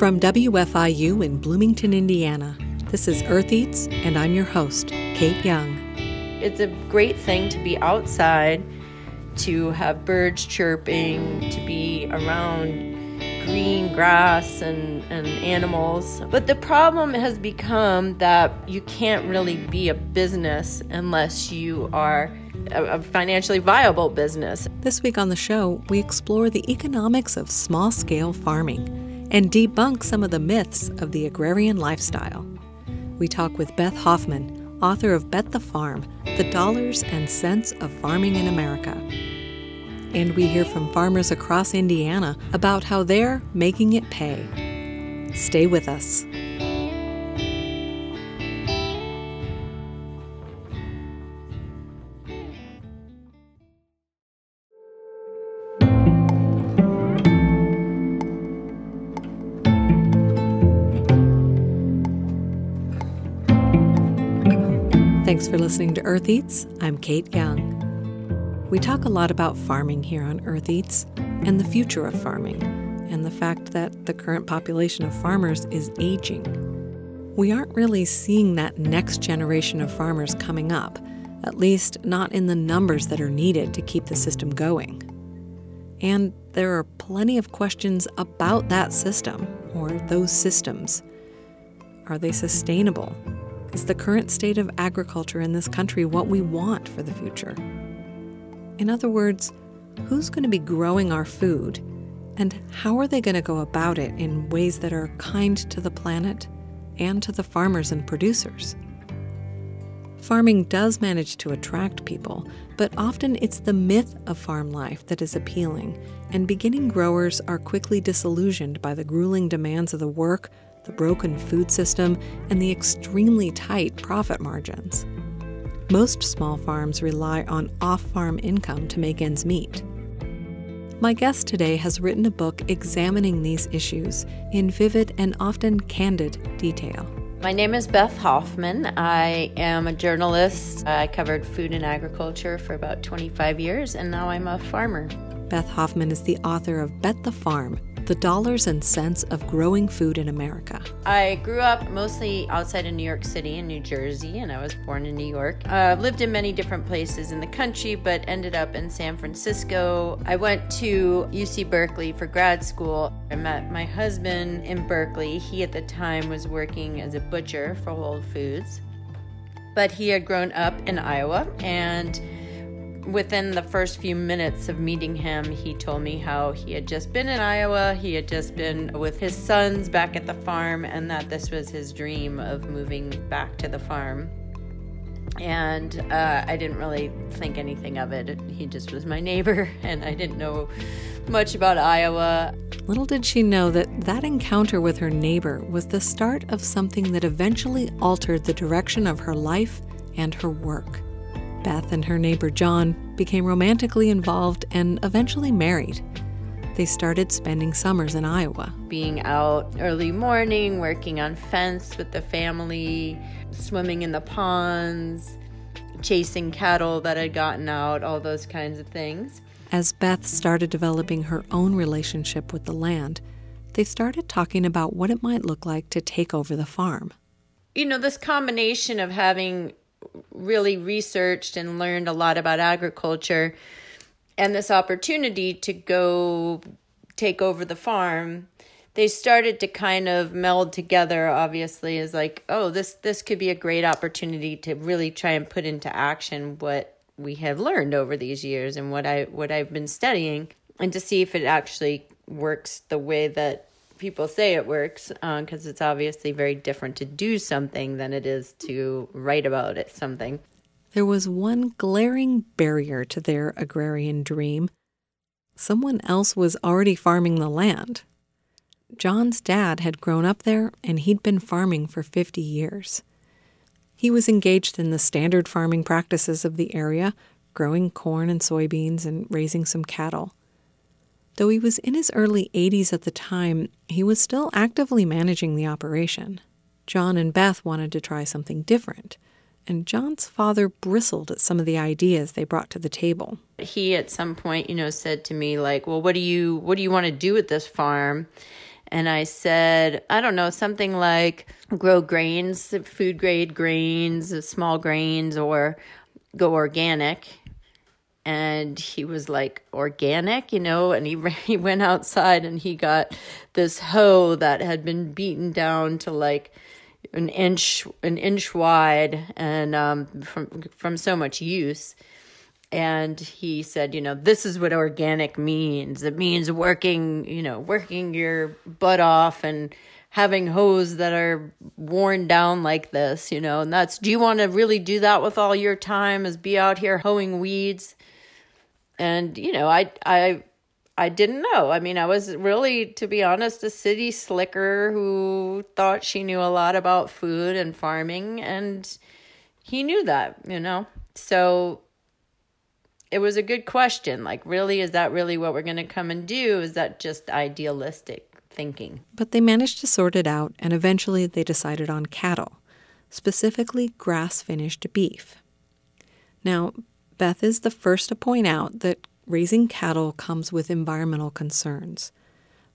From WFIU in Bloomington, Indiana, this is Earth Eats, and I'm your host, Kate Young. It's a great thing to be outside, to have birds chirping, to be around green grass and animals. But the problem has become that you can't really be a business unless you are a financially viable business. This week on the show, we explore the economics of small-scale farming and debunk some of the myths of the agrarian lifestyle. We talk with Beth Hoffman, author of Bet the Farm, The Dollars and Cents of Farming in America. And we hear from farmers across Indiana about how they're making it pay. Stay with us. Thanks for listening to Earth Eats. I'm Kate Young. We talk a lot about farming here on Earth Eats and the future of farming and the fact that the current population of farmers is aging. We aren't really seeing that next generation of farmers coming up, at least not in the numbers that are needed to keep the system going. And there are plenty of questions about that system or those systems. Are they sustainable? Is the current state of agriculture in this country what we want for the future? In other words, who's going to be growing our food, and how are they going to go about it in ways that are kind to the planet and to the farmers and producers? Farming does manage to attract people, but often it's the myth of farm life that is appealing, and beginning growers are quickly disillusioned by the grueling demands of the work, the broken food system, and the extremely tight profit margins. Most small farms rely on off-farm income to make ends meet. My guest today has written a book examining these issues in vivid and often candid detail. My name is Beth Hoffman. I am a journalist. I covered food and agriculture for about 25 years, and now I'm a farmer. Beth Hoffman is the author of Bet the Farm, The Dollars and Cents of Growing Food in America. I grew up mostly outside of New York City and New Jersey, and I was born in New York. Lived in many different places in the country, but ended up in San Francisco. I went to UC Berkeley for grad school. I met my husband in Berkeley. He, at the time, was working as a butcher for Whole Foods, but he had grown up in Iowa, and within the first few minutes of meeting him, he told me how he had just been in Iowa, he had just been with his sons back at the farm, and that this was his dream of moving back to the farm. And I didn't really think anything of it. He just was my neighbor, and I didn't know much about Iowa. Little did she know that that encounter with her neighbor was the start of something that eventually altered the direction of her life and her work. Beth and her neighbor John became romantically involved and eventually married. They started spending summers in Iowa. Being out early morning, working on fence with the family, swimming in the ponds, chasing cattle that had gotten out, all those kinds of things. As Beth started developing her own relationship with the land, they started talking about what it might look like to take over the farm. You know, this combination of having really researched and learned a lot about agriculture, and this opportunity to go take over the farm, they started to kind of meld together, obviously, as like, oh, this could be a great opportunity to really try and put into action what we have learned over these years and what I've been studying, and to see if it actually works the way that people say it works, because it's obviously very different to do something than it is to write about it, something. There was one glaring barrier to their agrarian dream. Someone else was already farming the land. John's dad had grown up there, and he'd been farming for 50 years. He was engaged in the standard farming practices of the area, growing corn and soybeans and raising some cattle. Though he was in his early 80s at the time, he was still actively managing the operation. John and Beth wanted to try something different, and John's father bristled at some of the ideas they brought to the table. He, at some point, said to me, like, well, what do you want to do with this farm? And I said, I don't know, something like grow grains, food grade grains, small grains, or go organic. And he was like, organic, you know, and he went outside and he got this hoe that had been beaten down to like an inch wide and from so much use. And he said, you know, this is what organic means. It means working your butt off and having hoes that are worn down like this, you know. And that's, do you want to really do that with all your time, is be out here hoeing weeds? And, you know, I didn't know. I mean, I was really, to be honest, a city slicker who thought she knew a lot about food and farming, and he knew that, you know. So it was a good question. Like, really, is that really what we're going to come and do? Is that just idealistic thinking? But they managed to sort it out, and eventually they decided on cattle, specifically grass-finished beef. Now, Beth is the first to point out that raising cattle comes with environmental concerns.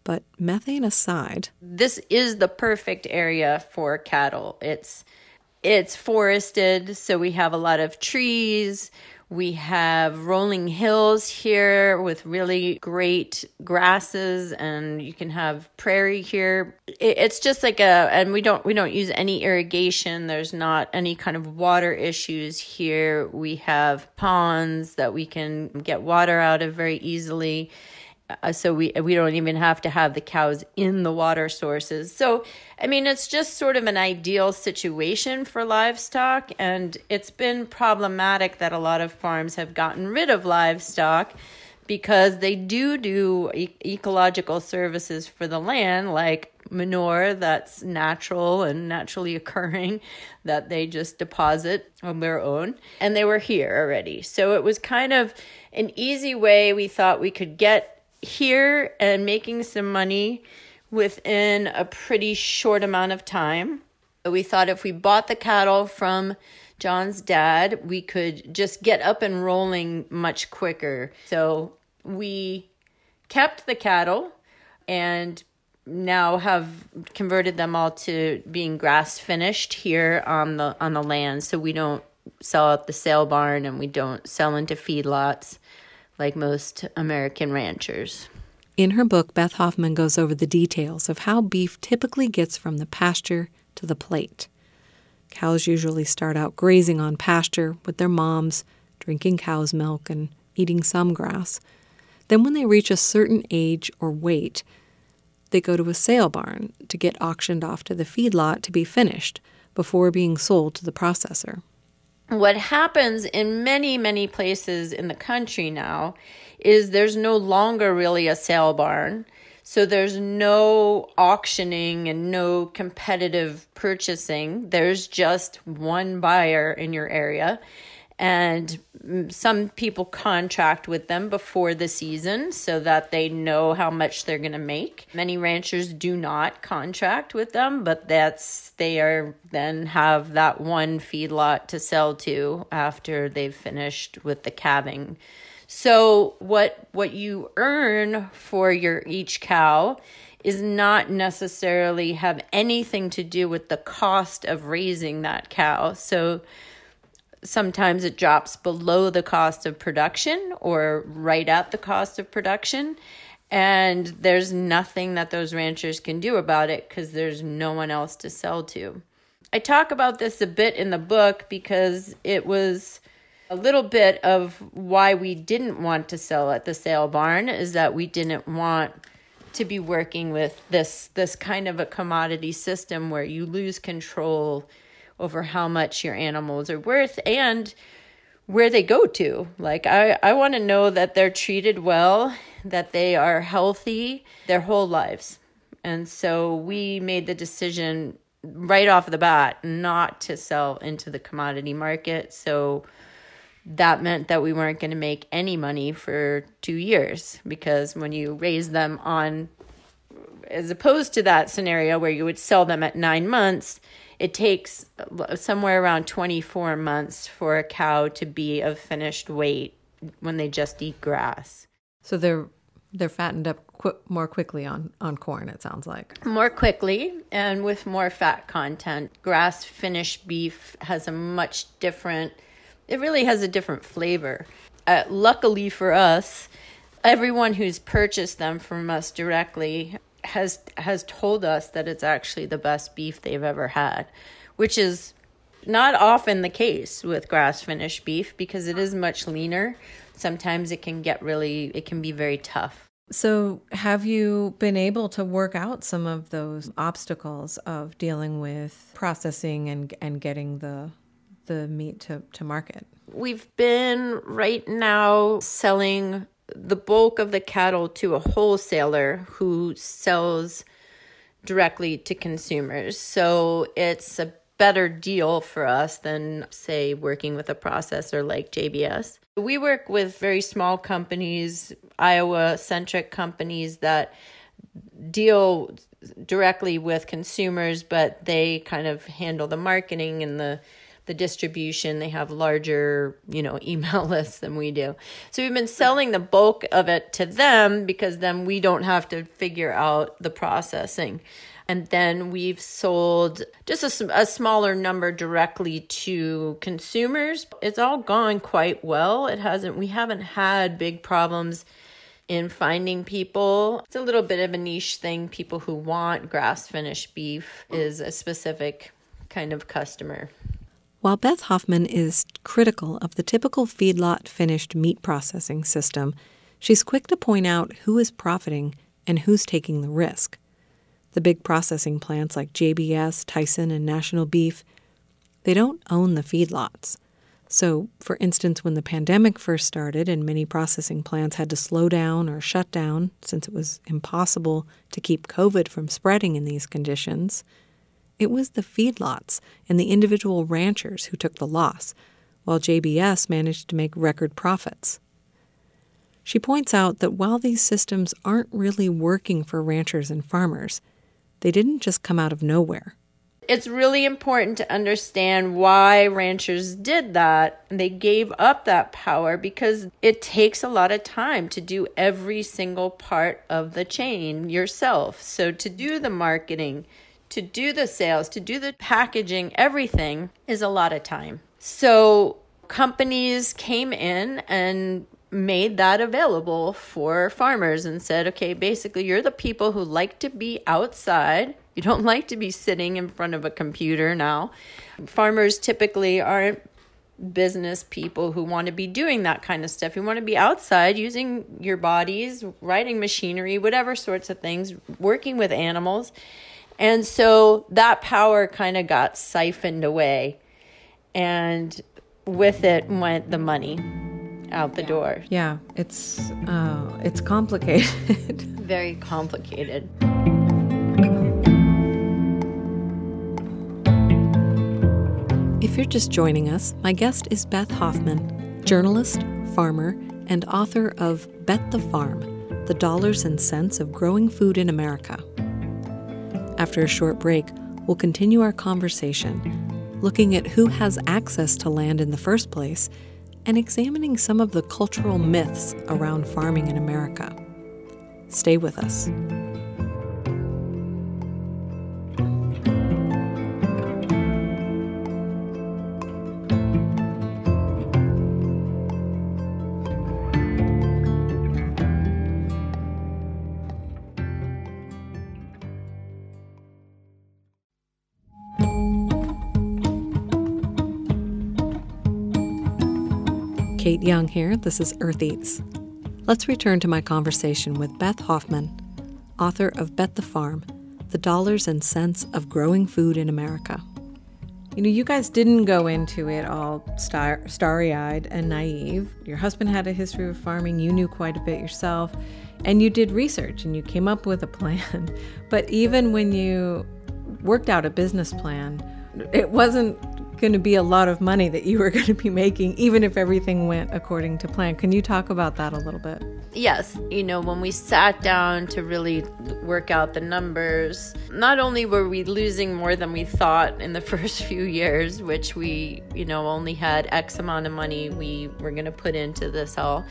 But methane aside, this is the perfect area for cattle. It's forested, so we have a lot of trees. We have rolling hills here with really great grasses, and you can have prairie here. It's just like and we don't use any irrigation. There's not any kind of water issues here. We have ponds that we can get water out of very easily. So we don't even have to have the cows in the water sources. So, I mean, it's just sort of an ideal situation for livestock. And it's been problematic that a lot of farms have gotten rid of livestock because they do ecological services for the land, like manure that's natural and naturally occurring that they just deposit on their own. And they were here already. So it was kind of an easy way we thought we could get here and making some money within a pretty short amount of time. We thought if we bought the cattle from John's dad, we could just get up and rolling much quicker. So we kept the cattle and now have converted them all to being grass finished here on the land. So we don't sell at the sale barn and we don't sell into feedlots like most American ranchers. In her book, Beth Hoffman goes over the details of how beef typically gets from the pasture to the plate. Cows usually start out grazing on pasture with their moms, drinking cow's milk and eating some grass. Then when they reach a certain age or weight, they go to a sale barn to get auctioned off to the feedlot to be finished before being sold to the processor. What happens in many, many places in the country now is there's no longer really a sale barn. So there's no auctioning and no competitive purchasing. There's just one buyer in your area. And some people contract with them before the season so that they know how much they're going to make. Many ranchers do not contract with them, but they have that one feedlot to sell to after they've finished with the calving. So what you earn for each cow is not necessarily have anything to do with the cost of raising that cow. So sometimes it drops below the cost of production or right at the cost of production. And there's nothing that those ranchers can do about it because there's no one else to sell to. I talk about this a bit in the book because it was a little bit of why we didn't want to sell at the sale barn, is that we didn't want to be working with this kind of a commodity system where you lose control over how much your animals are worth and where they go to. Like, I want to know that they're treated well, that they are healthy their whole lives. And so we made the decision right off the bat not to sell into the commodity market. So that meant that we weren't going to make any money for 2 years, because when you raise them on, as opposed to that scenario where you would sell them at 9 months, it takes somewhere around 24 months for a cow to be of finished weight when they just eat grass. So they're they're fattened up more quickly on corn, it sounds like. More quickly and with more fat content. Grass-finished beef has a much different, it really has a different flavor. Luckily for us, everyone who's purchased them from us directly has told us that it's actually the best beef they've ever had, which is not often the case with grass-finished beef because it is much leaner. Sometimes it can be very tough. So have you been able to work out some of those obstacles of dealing with processing and getting the meat to market? We've been right now selling the bulk of the cattle to a wholesaler who sells directly to consumers. So it's a better deal for us than, say, working with a processor like JBS. We work with very small companies, Iowa-centric companies that deal directly with consumers, but they kind of handle the marketing and the distribution. They have larger, email lists than we do. So we've been selling the bulk of it to them because then we don't have to figure out the processing. And then we've sold just a smaller number directly to consumers. It's all gone quite well. We haven't had big problems in finding people. It's a little bit of a niche thing. People who want grass-finished beef is a specific kind of customer. While Beth Hoffman is critical of the typical feedlot finished meat processing system, she's quick to point out who is profiting and who's taking the risk. The big processing plants like JBS, Tyson, and National Beef, they don't own the feedlots. So, for instance, when the pandemic first started and many processing plants had to slow down or shut down since it was impossible to keep COVID from spreading in these conditions, it was the feedlots and the individual ranchers who took the loss, while JBS managed to make record profits. She points out that while these systems aren't really working for ranchers and farmers, they didn't just come out of nowhere. It's really important to understand why ranchers did that. They gave up that power because it takes a lot of time to do every single part of the chain yourself. So to do the marketing, to do the sales, to do the packaging, everything is a lot of time. So companies came in and made that available for farmers and said, okay, basically you're the people who like to be outside. You don't like to be sitting in front of a computer now. Farmers typically aren't business people who want to be doing that kind of stuff. You want to be outside using your bodies, riding machinery, whatever sorts of things, working with animals. And so that power kind of got siphoned away, and with it went the money out the door. Yeah, it's complicated. Very complicated. If you're just joining us, my guest is Beth Hoffman, journalist, farmer, and author of Bet the Farm, The Dollars and Cents of Growing Food in America. After a short break, we'll continue our conversation, looking at who has access to land in the first place and examining some of the cultural myths around farming in America. Stay with us. Kate Young here. This is Earth Eats. Let's return to my conversation with Beth Hoffman, author of Bet the Farm, The Dollars and Cents of Growing Food in America. You guys didn't go into it all starry-eyed and naive. Your husband had a history of farming. You knew quite a bit yourself. And you did research and you came up with a plan. But even when you worked out a business plan, it wasn't going to be a lot of money that you were going to be making, even if everything went according to plan. Can you talk about that a little bit? Yes. You know, when we sat down to really work out the numbers, not only were we losing more than we thought in the first few years, which we, you know, only had X amount of money we were going to put into this all,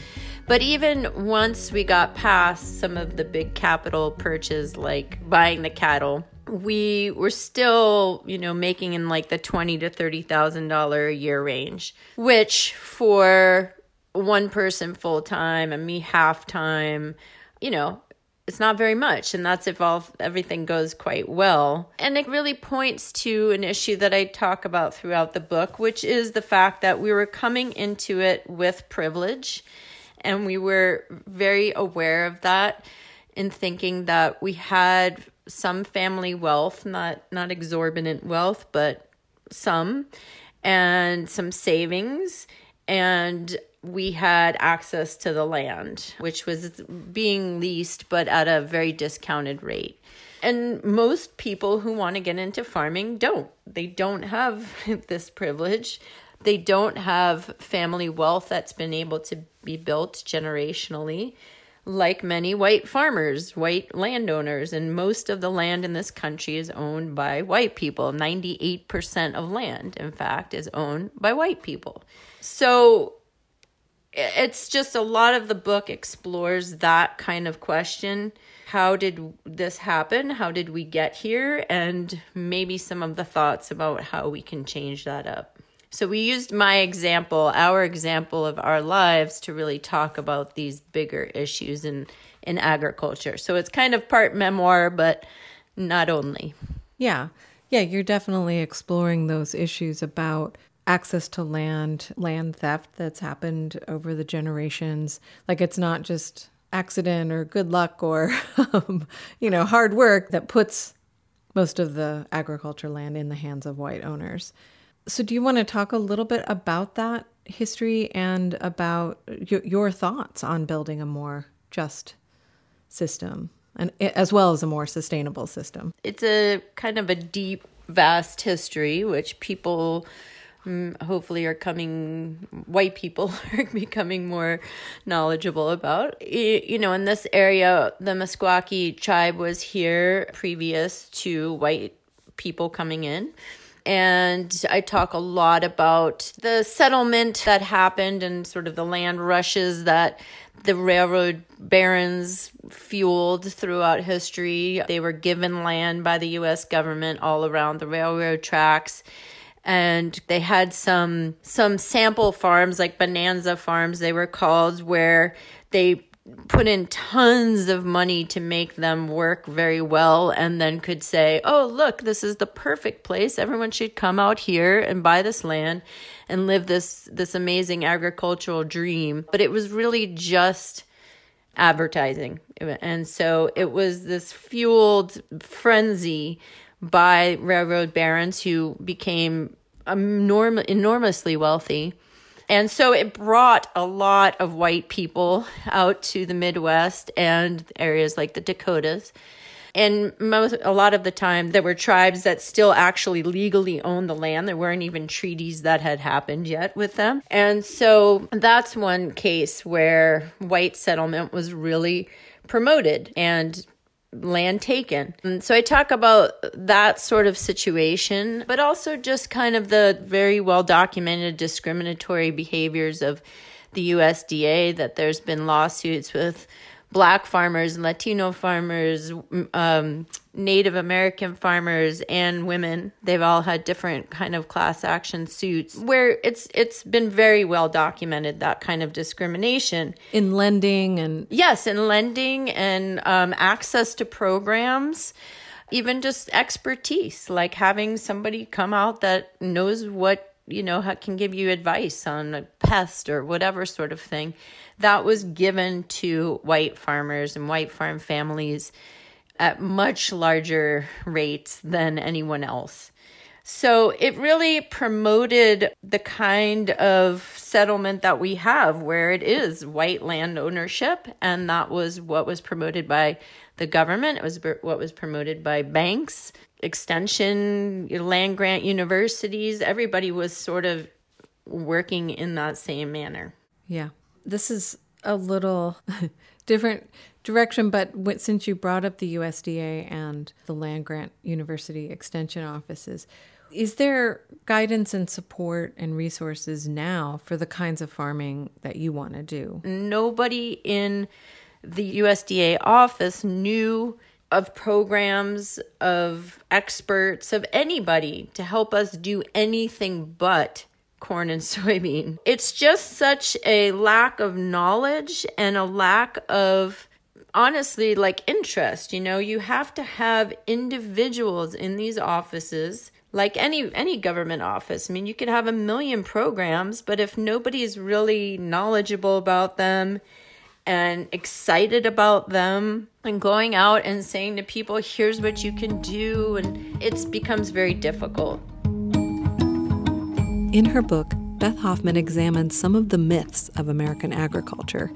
but even once we got past some of the big capital purchases, like buying the cattle, we were still, you know, making in like the $20,000 to $30,000 a year range, which for one person full time and me half time, you know, it's not very much. And that's if everything goes quite well. And it really points to an issue that I talk about throughout the book, which is the fact that we were coming into it with privilege. And we were very aware of that in thinking that we had some family wealth, not exorbitant wealth, but some, and some savings. And we had access to the land, which was being leased, but at a very discounted rate. And most people who want to get into farming don't. They don't have this privilege. They don't have family wealth that's been able to be built generationally, like many white farmers, white landowners, and most of the land in this country is owned by white people. 98% of land, in fact, is owned by white people. So it's just a lot of the book explores that kind of question. How did this happen? How did we get here? And maybe some of the thoughts about how we can change that up. So we used my example, our example of our lives, to really talk about these bigger issues in agriculture. So it's kind of part memoir, but not only. Yeah. Yeah, you're definitely exploring those issues about access to land, land theft that's happened over the generations. Like, it's not just accident or good luck or, you know, hard work that puts most of the agriculture land in the hands of white owners. So do you want to talk a little bit about that history and about your thoughts on building a more just system, and as well as a more sustainable system? It's a kind of a deep, vast history, which people hopefully white people are becoming more knowledgeable about. You know, in this area, the Meskwaki tribe was here previous to white people coming in. And I talk a lot about the settlement that happened and sort of the land rushes that the railroad barons fueled throughout history. They were given land by the U.S. government all around the railroad tracks. And they had some sample farms, like Bonanza Farms, they were called, where they put in tons of money to make them work very well, and then could say, oh, look, this is the perfect place. Everyone should come out here and buy this land and live this amazing agricultural dream. But it was really just advertising. And so it was this fueled frenzy by railroad barons who became enormously wealthy. And so it brought a lot of white people out to the Midwest and areas like the Dakotas. And a lot of the time, there were tribes that still actually legally owned the land. There weren't even treaties that had happened yet with them. And so that's one case where white settlement was really promoted and land taken. And so I talk about that sort of situation, but also just kind of the very well-documented discriminatory behaviors of the USDA, that there's been lawsuits with Black farmers, Latino farmers, Native American farmers, and women. They've all had different kind of class action suits where it's been very well documented, that kind of discrimination. In lending and... Yes, in lending and access to programs, even just expertise, like having somebody come out that knows what, you know, can give you advice on a pest or whatever sort of thing. That was given to white farmers and white farm families at much larger rates than anyone else. So it really promoted the kind of settlement that we have where it is white land ownership. And that was what was promoted by the government. It was what was promoted by banks, extension, land grant universities. Everybody was sort of working in that same manner. Yeah. This is a little different direction, but since you brought up the USDA and the land grant university extension offices, is there guidance and support and resources now for the kinds of farming that you want to do? Nobody in the USDA office knew of programs, of experts, of anybody to help us do anything but corn and soybean. It's just such a lack of knowledge and a lack of, honestly, like interest. You know, you have to have individuals in these offices, like any government office. I mean, you could have a million programs, but if nobody's really knowledgeable about them and excited about them and going out and saying to people, here's what you can do, and it becomes very difficult. In her book, Beth Hoffman examines some of the myths of American agriculture,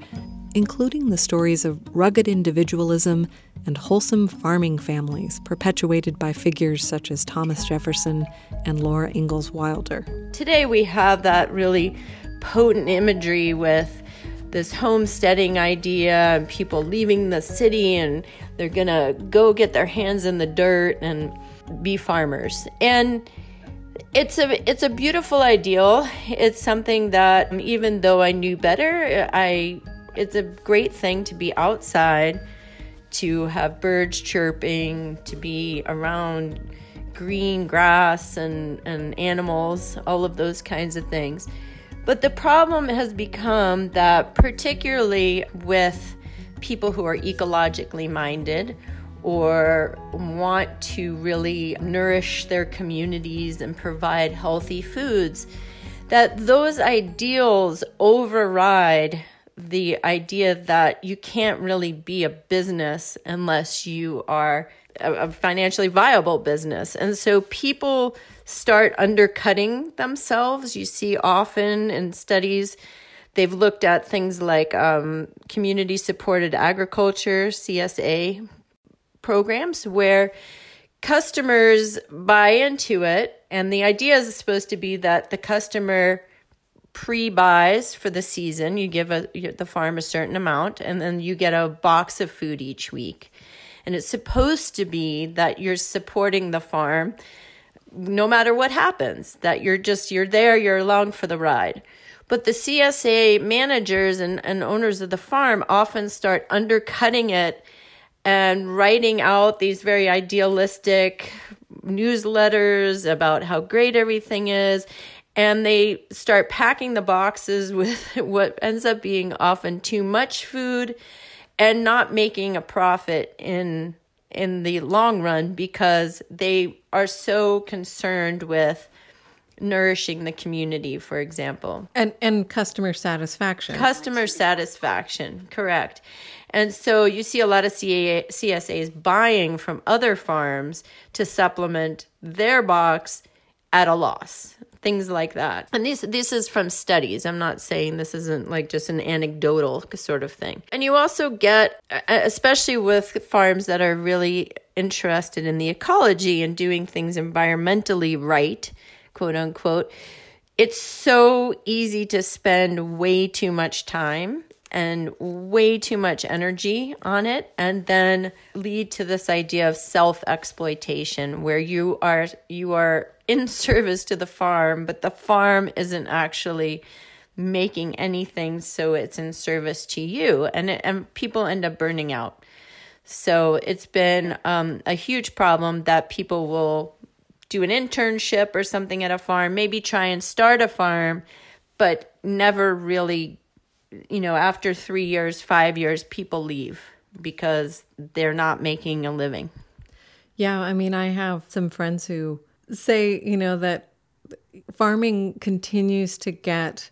including the stories of rugged individualism and wholesome farming families perpetuated by figures such as Thomas Jefferson and Laura Ingalls Wilder. Today we have that really potent imagery with this homesteading idea and people leaving the city and they're going to go get their hands in the dirt and be farmers. And it's a beautiful ideal. It's something that, even though I knew better, it's a great thing to be outside, to have birds chirping, to be around green grass and animals, all of those kinds of things. But the problem has become that, particularly with people who are ecologically minded or want to really nourish their communities and provide healthy foods, that those ideals override the idea that you can't really be a business unless you are a financially viable business. And so people start undercutting themselves. You see often in studies, they've looked at things like community-supported agriculture, CSA, programs where customers buy into it, and the idea is supposed to be that the customer pre-buys for the season. You give the farm a certain amount, and then you get a box of food each week. And it's supposed to be that you're supporting the farm no matter what happens, that you're there, you're along for the ride. But the CSA managers and owners of the farm often start undercutting it and writing out these very idealistic newsletters about how great everything is. And they start packing the boxes with what ends up being often too much food and not making a profit in the long run, because they are so concerned with nourishing the community, for example. And customer satisfaction. Customer satisfaction, correct. And so you see a lot of CSAs buying from other farms to supplement their box at a loss, things like that. And this is from studies. I'm not saying this isn't like just an anecdotal sort of thing. And you also get, especially with farms that are really interested in the ecology and doing things environmentally right, quote unquote, it's so easy to spend way too much time and way too much energy on it, and then lead to this idea of self-exploitation where you are in service to the farm, but the farm isn't actually making anything, so it's in service to you, and people end up burning out. So it's been a huge problem that people will do an internship or something at a farm, maybe try and start a farm, but never really, you know, after 3 years, 5 years, people leave because they're not making a living. Yeah, I mean, I have some friends who say, you know, that farming continues to get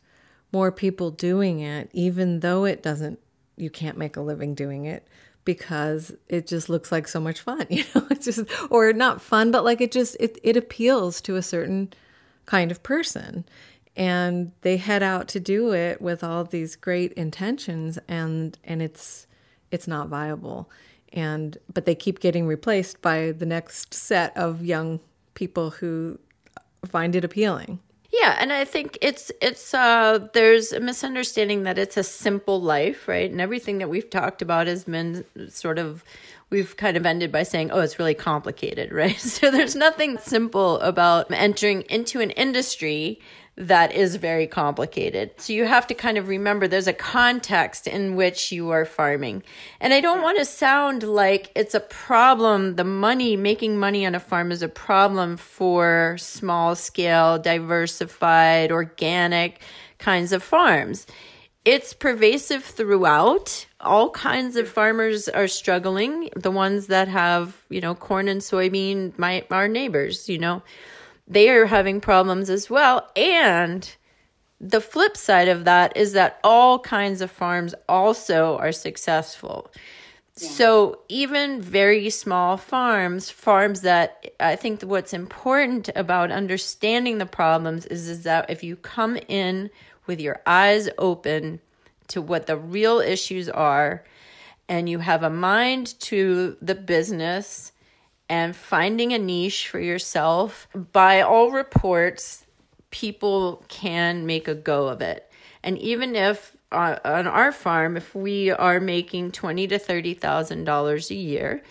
more people doing it, even though it doesn't you can't make a living doing it because it just looks like so much fun, you know, it's just, or not fun, but like it appeals to a certain kind of person. And they head out to do it with all these great intentions, and it's not viable. But they keep getting replaced by the next set of young people who find it appealing. Yeah, and I think it's there's a misunderstanding that it's a simple life, right? And everything that we've talked about has been sort of, we've kind of ended by saying, oh, it's really complicated, right? So there's nothing simple about entering into an industry that is very complicated. So you have to kind of remember there's a context in which you are farming. And I don't want to sound like it's a problem. Making money on a farm is a problem for small scale, diversified, organic kinds of farms. It's pervasive throughout. All kinds of farmers are struggling. The ones that have, you know, corn and soybean, our neighbors, you know, they are having problems as well. And the flip side of that is that all kinds of farms also are successful. Yeah. So even very small farms that I think what's important about understanding the problems is that if you come in with your eyes open to what the real issues are, and you have a mind to the business and finding a niche for yourself, by all reports, people can make a go of it. And even if on our farm, if we are making $20,000 to $30,000 a year,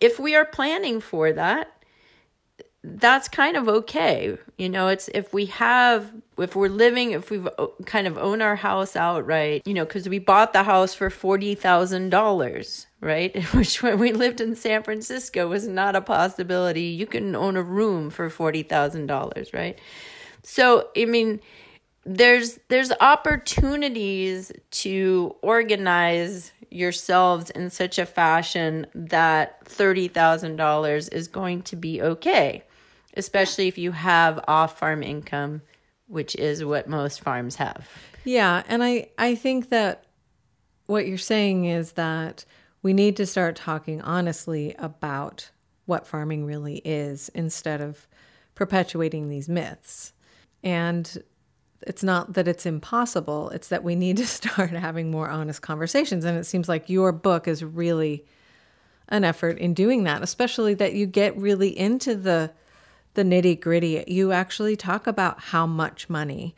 if we are planning for that, that's kind of okay. You know, it's if we've kind of own our house outright, you know, because we bought the house for $40,000, right? Which when we lived in San Francisco was not a possibility. You can own a room for $40,000, right? So, I mean, there's opportunities to organize yourselves in such a fashion that $30,000 is going to be okay, especially if you have off-farm income, which is what most farms have. Yeah, and I think that what you're saying is that we need to start talking honestly about what farming really is instead of perpetuating these myths. And it's not that it's impossible, it's that we need to start having more honest conversations. And it seems like your book is really an effort in doing that, especially that you get really into the nitty-gritty. You actually talk about how much money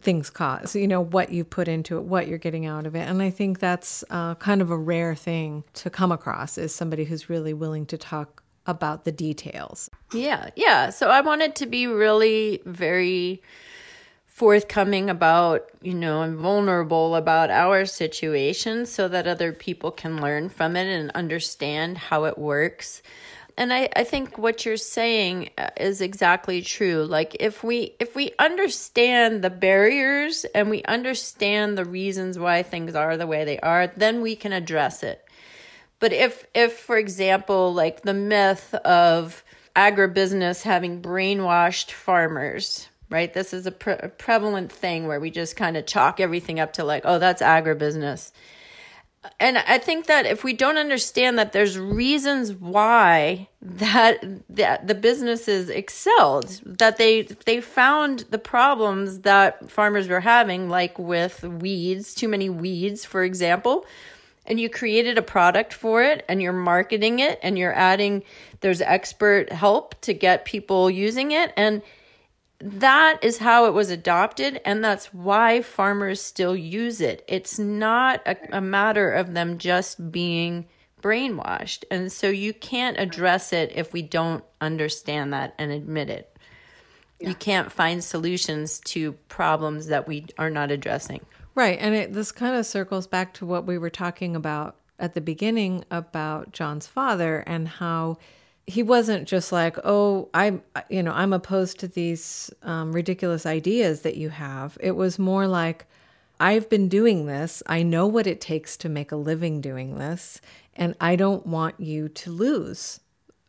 things cost, you know, what you put into it, what you're getting out of it. And I think that's kind of a rare thing to come across, is somebody who's really willing to talk about the details. Yeah. So I wanted to be really very forthcoming about, you know, and vulnerable about our situation so that other people can learn from it and understand how it works. And I think what you're saying is exactly true. Like if we understand the barriers and we understand the reasons why things are the way they are, then we can address it. But if for example, like the myth of agribusiness having brainwashed farmers, right? This is a prevalent thing where we just kind of chalk everything up to like, oh, that's agribusiness. And I think that if we don't understand that there's reasons why that the businesses excelled, that they found the problems that farmers were having, like with weeds, too many weeds, for example, and you created a product for it and you're marketing it and you're adding, there's expert help to get people using it. And that is how it was adopted, and that's why farmers still use it. It's not a matter of them just being brainwashed. And so you can't address it if we don't understand that and admit it. Yeah. You can't find solutions to problems that we are not addressing. Right, and this kind of circles back to what we were talking about at the beginning about John's father and how he wasn't just like, oh, I'm opposed to these ridiculous ideas that you have. It was more like, I've been doing this. I know what it takes to make a living doing this, and I don't want you to lose.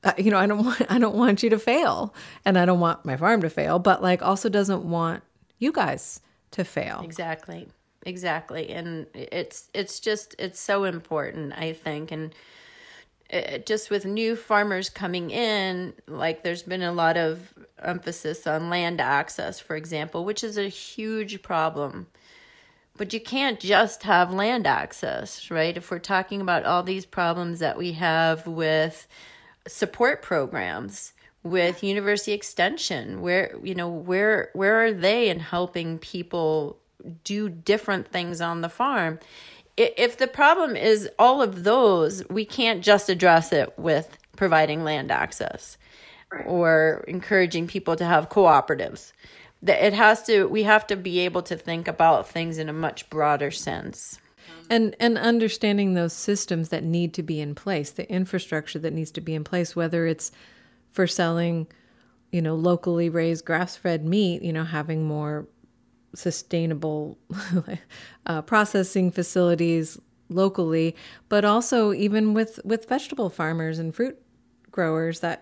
I don't want you to fail, and I don't want my farm to fail, but like also doesn't want you guys to fail. Exactly. Exactly. And it's so important, I think. And it, just with new farmers coming in, like there's been a lot of emphasis on land access, for example, which is a huge problem. But you can't just have land access, right? If we're talking about all these problems that we have with support programs, with university extension, where are they in helping people do different things on the farm? If the problem is all of those, we can't just address it with providing land access or encouraging people to have cooperatives. It has to. We have to be able to think about things in a much broader sense, and understanding those systems that need to be in place, the infrastructure that needs to be in place, whether it's for selling, locally raised grass-fed meat, having more sustainable processing facilities locally, but also even with vegetable farmers and fruit growers that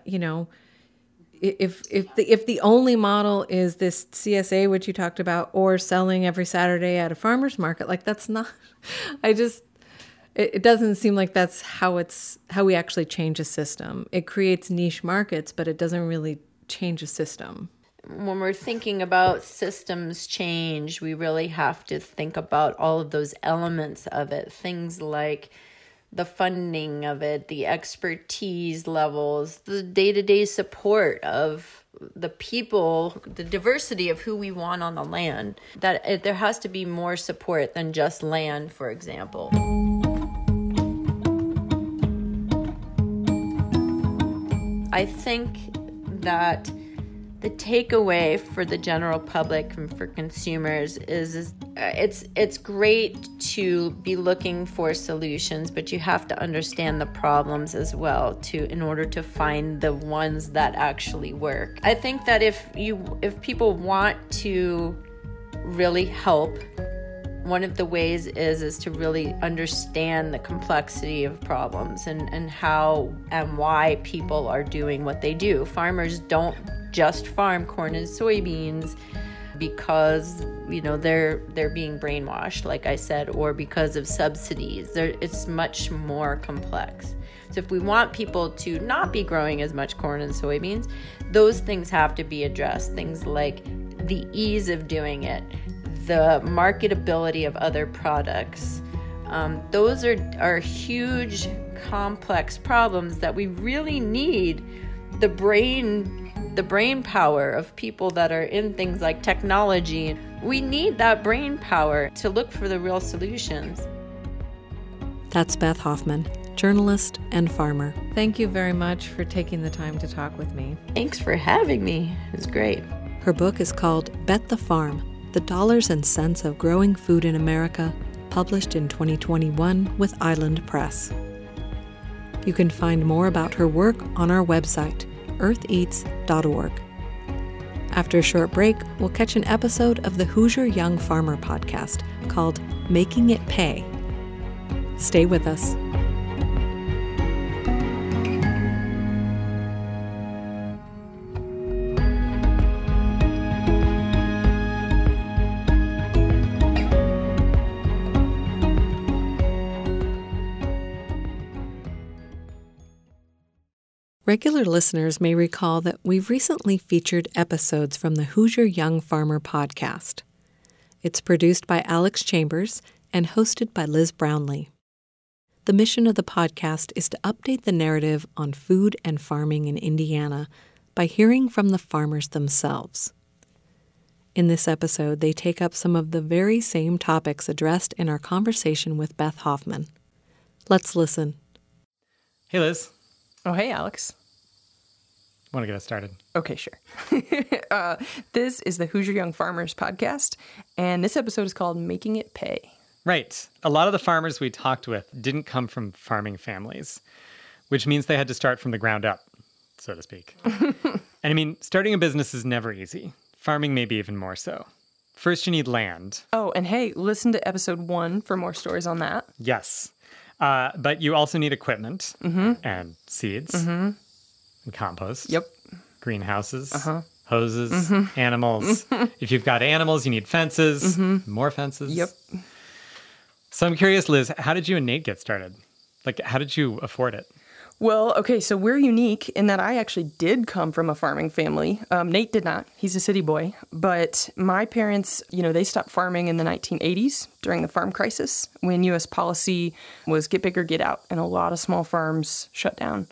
If the only model is this CSA, which you talked about, or selling every Saturday at a farmer's market, like that's not, it doesn't seem like that's how we actually change a system. It creates niche markets, but it doesn't really change a system. When we're thinking about systems change, we really have to think about all of those elements of it. Things like the funding of it, the expertise levels, the day-to-day support of the people, the diversity of who we want on the land. There has to be more support than just land, for example. I think that the takeaway for the general public and for consumers is it's great to be looking for solutions, but you have to understand the problems as well in order to find the ones that actually work. I think that if people want to really help, one of the ways is to really understand the complexity of problems and how and why people are doing what they do. Farmers don't just farm corn and soybeans because they're being brainwashed, like I said, or because of subsidies. It's much more complex. So if we want people to not be growing as much corn and soybeans, those things have to be addressed. Things like the ease of doing it, the marketability of other products. Those are huge, complex problems that we really need the brain power of people that are in things like technology. We need that brain power to look for the real solutions. That's Beth Hoffman, journalist and farmer. Thank you very much for taking the time to talk with me. Thanks for having me. It was great. Her book is called Bet the Farm, The Dollars and Cents of Growing Food in America, published in 2021 with Island Press. You can find more about her work on our website, eartheats.org. After a short break, we'll catch an episode of the Hoosier Young Farmer podcast called Making It Pay. Stay with us. Regular listeners may recall that we've recently featured episodes from the Hoosier Young Farmer podcast. It's produced by Alex Chambers and hosted by Liz Brownlee. The mission of the podcast is to update the narrative on food and farming in Indiana by hearing from the farmers themselves. In this episode, they take up some of the very same topics addressed in our conversation with Beth Hoffman. Let's listen. Hey, Liz. Oh, hey, Alex. Want to get us started? Okay, sure. This is the Hoosier Young Farmers podcast, and this episode is called Making It Pay. Right. A lot of the farmers we talked with didn't come from farming families, which means they had to start from the ground up, so to speak. And I mean, starting a business is never easy. Farming may be even more so. First, you need land. Oh, and hey, listen to episode 1 for more stories on that. Yes. But you also need equipment and seeds and compost. Yep. Greenhouses, hoses, animals. If you've got animals, you need fences, more fences. Yep. So I'm curious, Liz, how did you and Nate get started? Like, how did you afford it? Well, okay, so we're unique in that I actually did come from a farming family. Nate did not. He's a city boy. But my parents, you know, they stopped farming in the 1980s during the farm crisis when U.S. policy was get big or get out, and a lot of small farms shut down.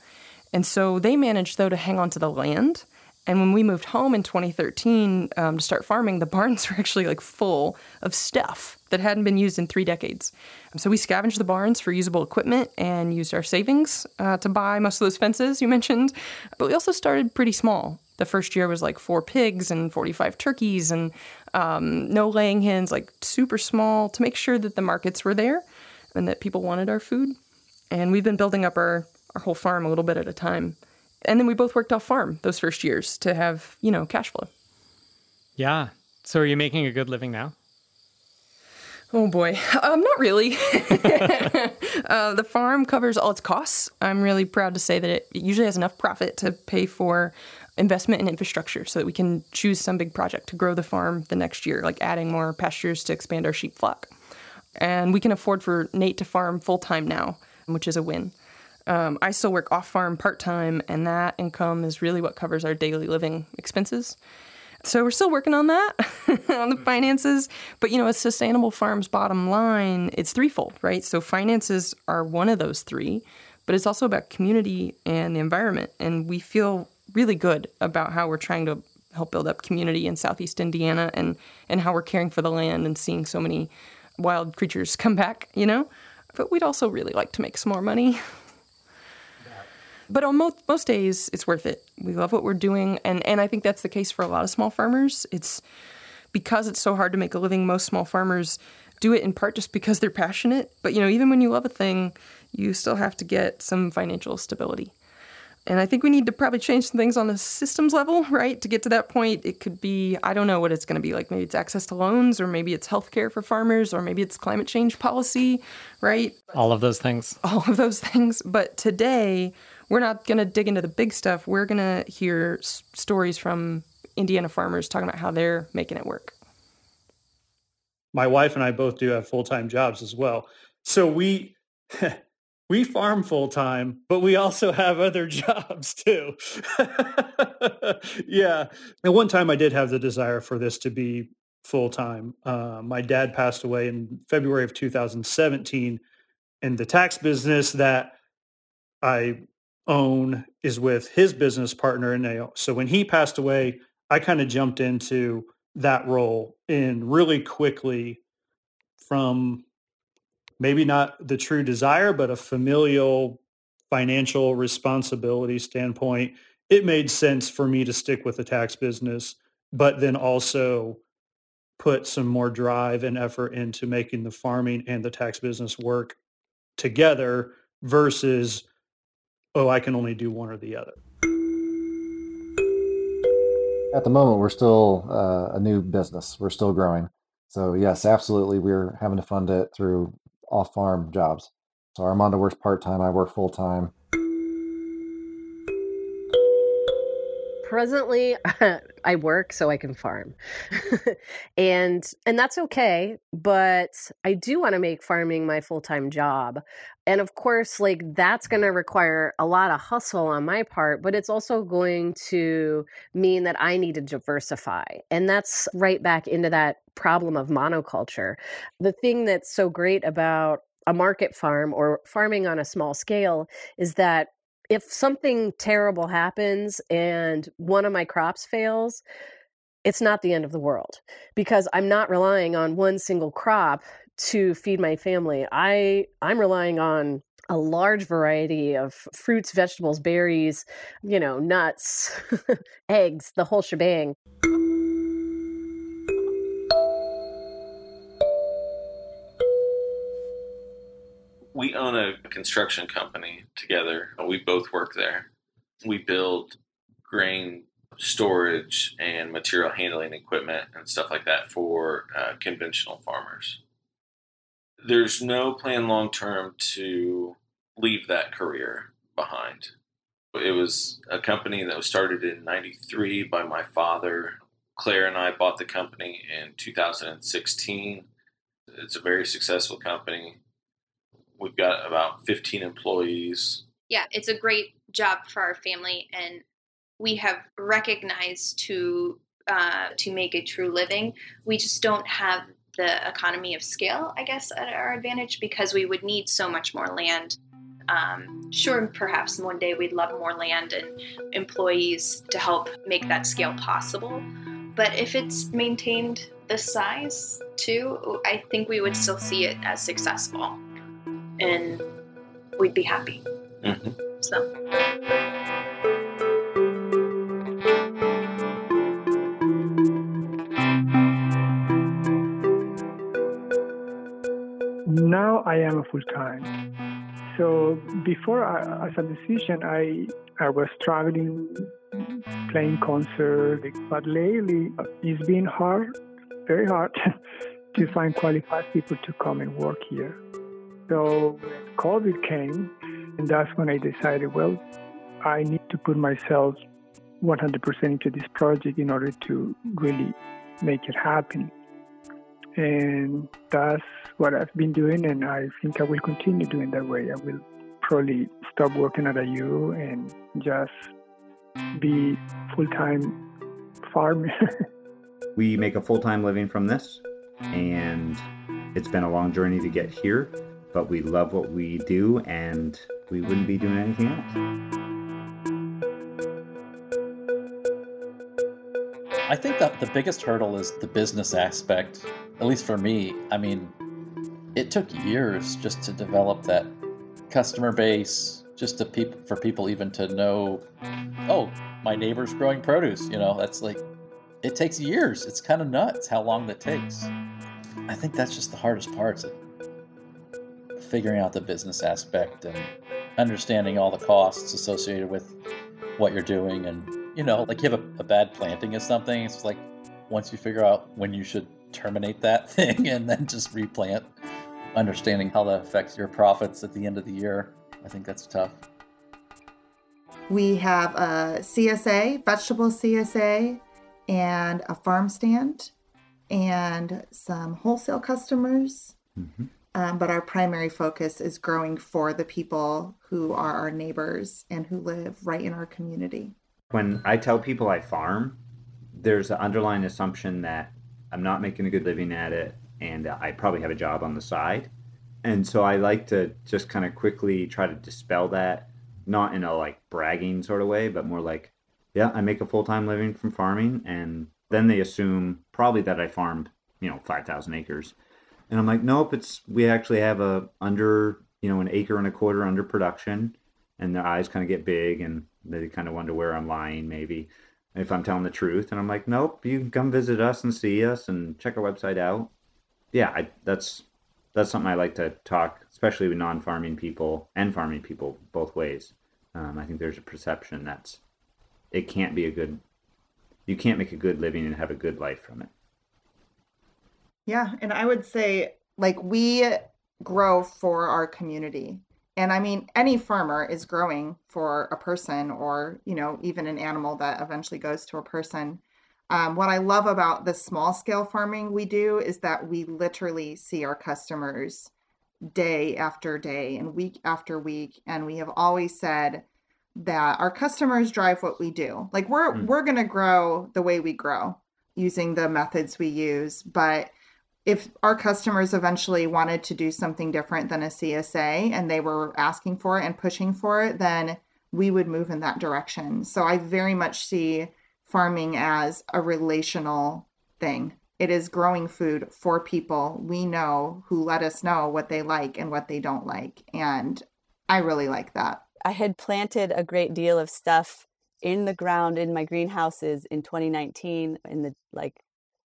And so they managed, though, to hang on to the land. And when we moved home in 2013 to start farming, the barns were actually like full of stuff that hadn't been used in 3 decades. So we scavenged the barns for usable equipment and used our savings to buy most of those fences you mentioned. But we also started pretty small. The first year was like 4 pigs and 45 turkeys and no laying hens, like super small, to make sure that the markets were there and that people wanted our food. And we've been building up our whole farm a little bit at a time. And then we both worked off farm those first years to have, you know, cash flow. Yeah. So are you making a good living now? Oh, boy. Not really. The farm covers all its costs. I'm really proud to say that it usually has enough profit to pay for investment in infrastructure so that we can choose some big project to grow the farm the next year, like adding more pastures to expand our sheep flock. And we can afford for Nate to farm full-time now, which is a win. I still work off-farm part-time, and that income is really what covers our daily living expenses. So we're still working on that, on the finances. But, you know, a sustainable farm's bottom line, it's threefold, right? So finances are one of those three, but it's also about community and the environment. And we feel really good about how we're trying to help build up community in Southeast Indiana and how we're caring for the land and seeing so many wild creatures come back, you know? But we'd also really like to make some more money. But on most days, it's worth it. We love what we're doing, and I think that's the case for a lot of small farmers. It's because it's so hard to make a living, most small farmers do it in part just because they're passionate. But, you know, even when you love a thing, you still have to get some financial stability. And I think we need to probably change some things on the systems level, right? To get to that point, it could be, I don't know what it's going to be like. Maybe it's access to loans, or maybe it's healthcare for farmers, or maybe it's climate change policy, right? All of those things. All of those things. But today, we're not going to dig into the big stuff. We're going to hear stories from Indiana farmers talking about how they're making it work. My wife and I both do have full-time jobs as well. So we farm full-time, but we also have other jobs too. Yeah. At one time, I did have the desire for this to be full-time. My dad passed away in February of 2017, and the tax business that I own is with his business partner, and so when he passed away, I kind of jumped into that role and really quickly, from maybe not the true desire, but a familial financial responsibility standpoint, it made sense for me to stick with the tax business, but then also put some more drive and effort into making the farming and the tax business work together versus, oh, I can only do one or the other. At the moment, we're still a new business. We're still growing. So yes, absolutely. We're having to fund it through off-farm jobs. So Armando works part-time. I work full-time. Presently, I work so I can farm. And that's okay, but I do want to make farming my full-time job. And of course, like, that's going to require a lot of hustle on my part, but it's also going to mean that I need to diversify. And that's right back into that problem of monoculture. The thing that's so great about a market farm or farming on a small scale is that if something terrible happens and one of my crops fails, it's not the end of the world, because I'm not relying on one single crop to feed my family. I'm relying on a large variety of fruits, vegetables, berries, you know, nuts, eggs, the whole shebang. We own a construction company together, and we both work there. We build grain storage and material handling equipment and stuff like that for conventional farmers. There's no plan long-term to leave that career behind. It was a company that was started in 93 by my father. Claire and I bought the company in 2016. It's a very successful company. We've got about 15 employees. Yeah, it's a great job for our family, and we have recognized to make a true living. We just don't have the economy of scale, I guess, at our advantage, because we would need so much more land. Sure, perhaps one day we'd love more land and employees to help make that scale possible. But if it's maintained this size, too, I think we would still see it as successful, and we'd be happy. Mm-hmm. So... Now I am full-time. So before, as a musician, I was traveling, playing concerts. But lately, it's been hard, very hard, to find qualified people to come and work here. So COVID came, and that's when I decided, well, I need to put myself 100% into this project in order to really make it happen. And that's what I've been doing, and I think I will continue doing that way. I will probably stop working at IU and just be full-time farmer. We make a full-time living from this, and it's been a long journey to get here, but we love what we do, and we wouldn't be doing anything else. I think that the biggest hurdle is the business aspect. At least for me, I mean, it took years just to develop that customer base, just to for people even to know, oh, my neighbor's growing produce, you know, that's like, it takes years. It's kind of nuts how long that takes. I think that's just the hardest part, figuring out the business aspect and understanding all the costs associated with what you're doing. And, you know, like you have a bad planting of something, it's like once you figure out when you should terminate that thing and then just replant, understanding how that affects your profits at the end of the year. I think that's tough. We have a CSA, vegetable CSA, and a farm stand and some wholesale customers. Mm-hmm. But our primary focus is growing for the people who are our neighbors and who live right in our community. When I tell people I farm, there's an underlying assumption that I'm not making a good living at it, and I probably have a job on the side. And so I like to just kind of quickly try to dispel that, not in a like bragging sort of way, but more like, yeah, I make a full-time living from farming. And then they assume probably that I farmed, 5,000 acres. And I'm like, nope, we actually have an acre and a quarter under production. And their eyes kind of get big and they kind of wonder where I'm lying maybe, if I'm telling the truth. And I'm like, nope, you can come visit us and see us and check our website out. Yeah, that's something I like to talk, especially with non-farming people and farming people both ways. I think there's a perception that it can't be you can't make a good living and have a good life from it. Yeah, and I would say we grow for our community. And I mean, any farmer is growing for a person or, even an animal that eventually goes to a person. What I love about the small scale farming we do is that we literally see our customers day after day and week after week. And we have always said that our customers drive what we do. We're going to grow the way we grow using the methods we use. But if our customers eventually wanted to do something different than a CSA and they were asking for it and pushing for it, then we would move in that direction. So I very much see farming as a relational thing. It is growing food for people we know who let us know what they like and what they don't like. And I really like that. I had planted a great deal of stuff in the ground in my greenhouses in 2019 in the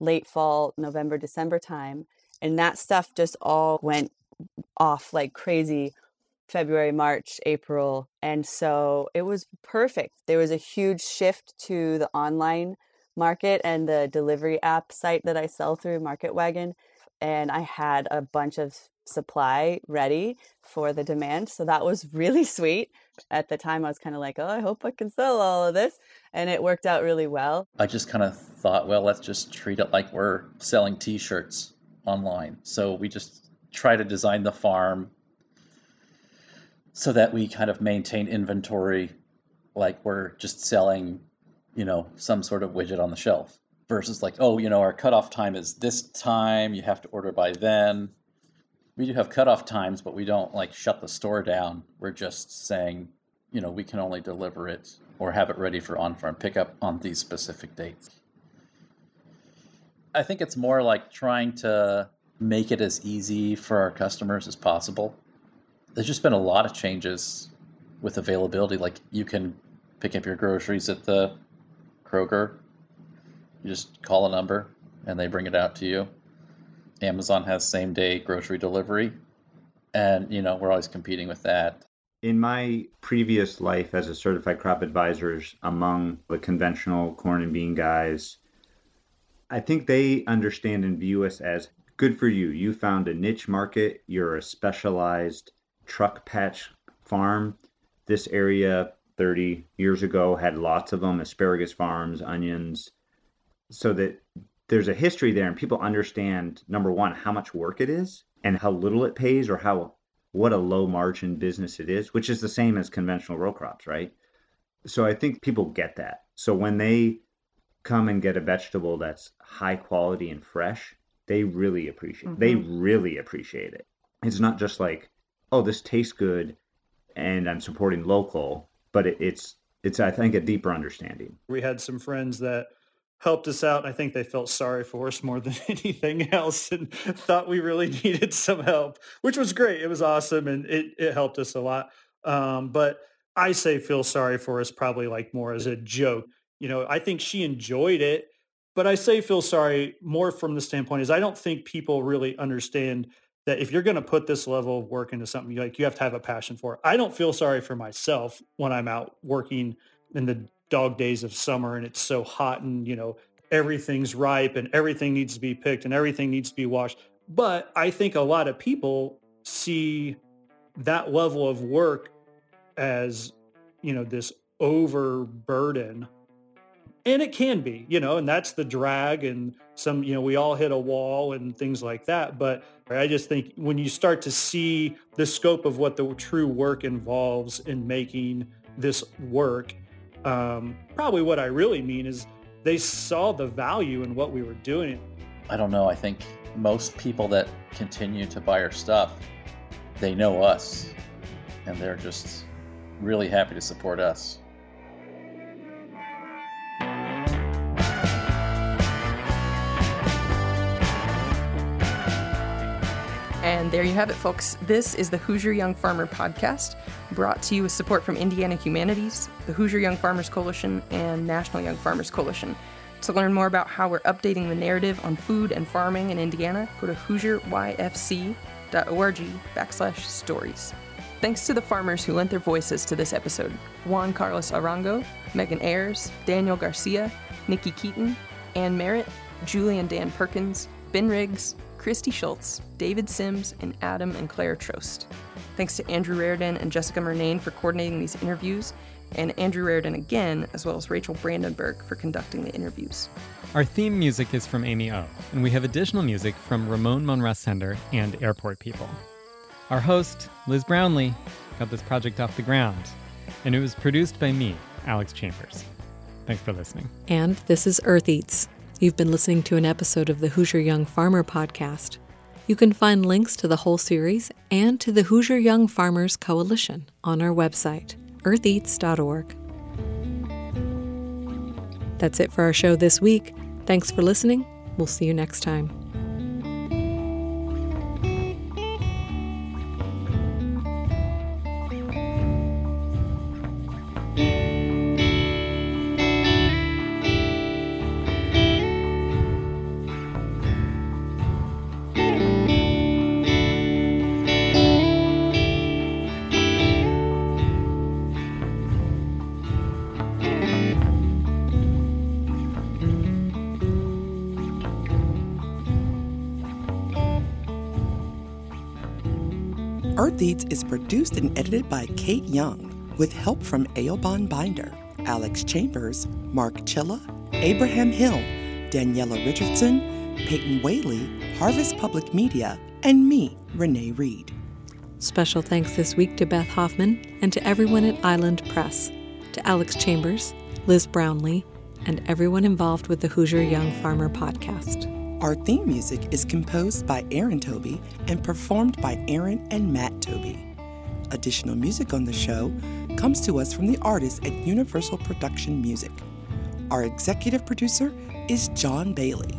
late fall, November, December time. And that stuff just all went off like crazy February, March, April. And so it was perfect. There was a huge shift to the online market and the delivery app site that I sell through, Market Wagon. And I had a bunch of supply ready for the demand. So that was really sweet. At the time, I was kind of like, oh, I hope I can sell all of this. And it worked out really well. I just kind of thought, well, let's just treat it like we're selling T-shirts. online. So we just try to design the farm so that we kind of maintain inventory, like we're just selling, you know, some sort of widget on the shelf versus like, oh, you know, our cutoff time is this time, you have to order by then. We do have cutoff times, but we don't like shut the store down. We're just saying, you know, we can only deliver it or have it ready for on-farm pickup on these specific dates. I think it's more like trying to make it as easy for our customers as possible. There's just been a lot of changes with availability. Like you can pick up your groceries at the Kroger. You just call a number and they bring it out to you. Amazon has same day grocery delivery, and you know, we're always competing with that. In my previous life as a certified crop advisor among the conventional corn and bean guys, I think they understand and view us as good for you. You found a niche market. You're a specialized truck patch farm. This area 30 years ago had lots of them, asparagus farms, onions, so that there's a history there and people understand, number one, how much work it is and how little it pays or how what a low margin business it is, which is the same as conventional row crops, right? So I think people get that. So when they come and get a vegetable that's high quality and fresh, they really appreciate it. Mm-hmm. They really appreciate it. It's not just like, oh, this tastes good and I'm supporting local, but it's I think, a deeper understanding. We had some friends that helped us out, and I think they felt sorry for us more than anything else and thought we really needed some help, which was great. It was awesome, and it helped us a lot. But I say feel sorry for us probably like more as a joke. You know, I think she enjoyed it, but I say feel sorry more from the standpoint is I don't think people really understand that if you're going to put this level of work into something, like you have to have a passion for it. I don't feel sorry for myself when I'm out working in the dog days of summer and it's so hot and, you know, everything's ripe and everything needs to be picked and everything needs to be washed. But I think a lot of people see that level of work as, you know, this overburden, and it can be, you know, and that's the drag and some, you know, we all hit a wall and things like that. But I just think when you start to see the scope of what the true work involves in making this work, probably what I really mean is they saw the value in what we were doing. I don't know. I think most people that continue to buy our stuff, they know us and they're just really happy to support us. And there you have it, folks. This is the Hoosier Young Farmer Podcast, brought to you with support from Indiana Humanities, the Hoosier Young Farmers Coalition, and National Young Farmers Coalition. To learn more about how we're updating the narrative on food and farming in Indiana, go to HoosierYFC.org/stories. Thanks to the farmers who lent their voices to this episode: Juan Carlos Arango, Megan Ayers, Daniel Garcia, Nikki Keaton, Ann Merritt, Julie and Dan Perkins, Ben Riggs, Christy Schultz, David Sims, and Adam and Claire Trost. Thanks to Andrew Raridan and Jessica Murnane for coordinating these interviews, and Andrew Raridan again, as well as Rachel Brandenburg for conducting the interviews. Our theme music is from Amy O, and we have additional music from Ramon Monrassender and Airport People. Our host, Liz Brownlee, got this project off the ground, and it was produced by me, Alex Chambers. Thanks for listening. And this is Earth Eats. You've been listening to an episode of the Hoosier Young Farmer Podcast. You can find links to the whole series and to the Hoosier Young Farmers Coalition on our website, eartheats.org. That's it for our show this week. Thanks for listening. We'll see you next time. Earth Eats is produced and edited by Kate Young, with help from Aobon Binder, Alex Chambers, Mark Chilla, Abraham Hill, Daniela Richardson, Peyton Whaley, Harvest Public Media, and me, Renee Reed. Special thanks this week to Beth Hoffman and to everyone at Island Press, to Alex Chambers, Liz Brownlee, and everyone involved with the Hoosier Young Farmer podcast. Our theme music is composed by Aaron Toby and performed by Aaron and Matt Toby. Additional music on the show comes to us from the artists at Universal Production Music. Our executive producer is John Bailey.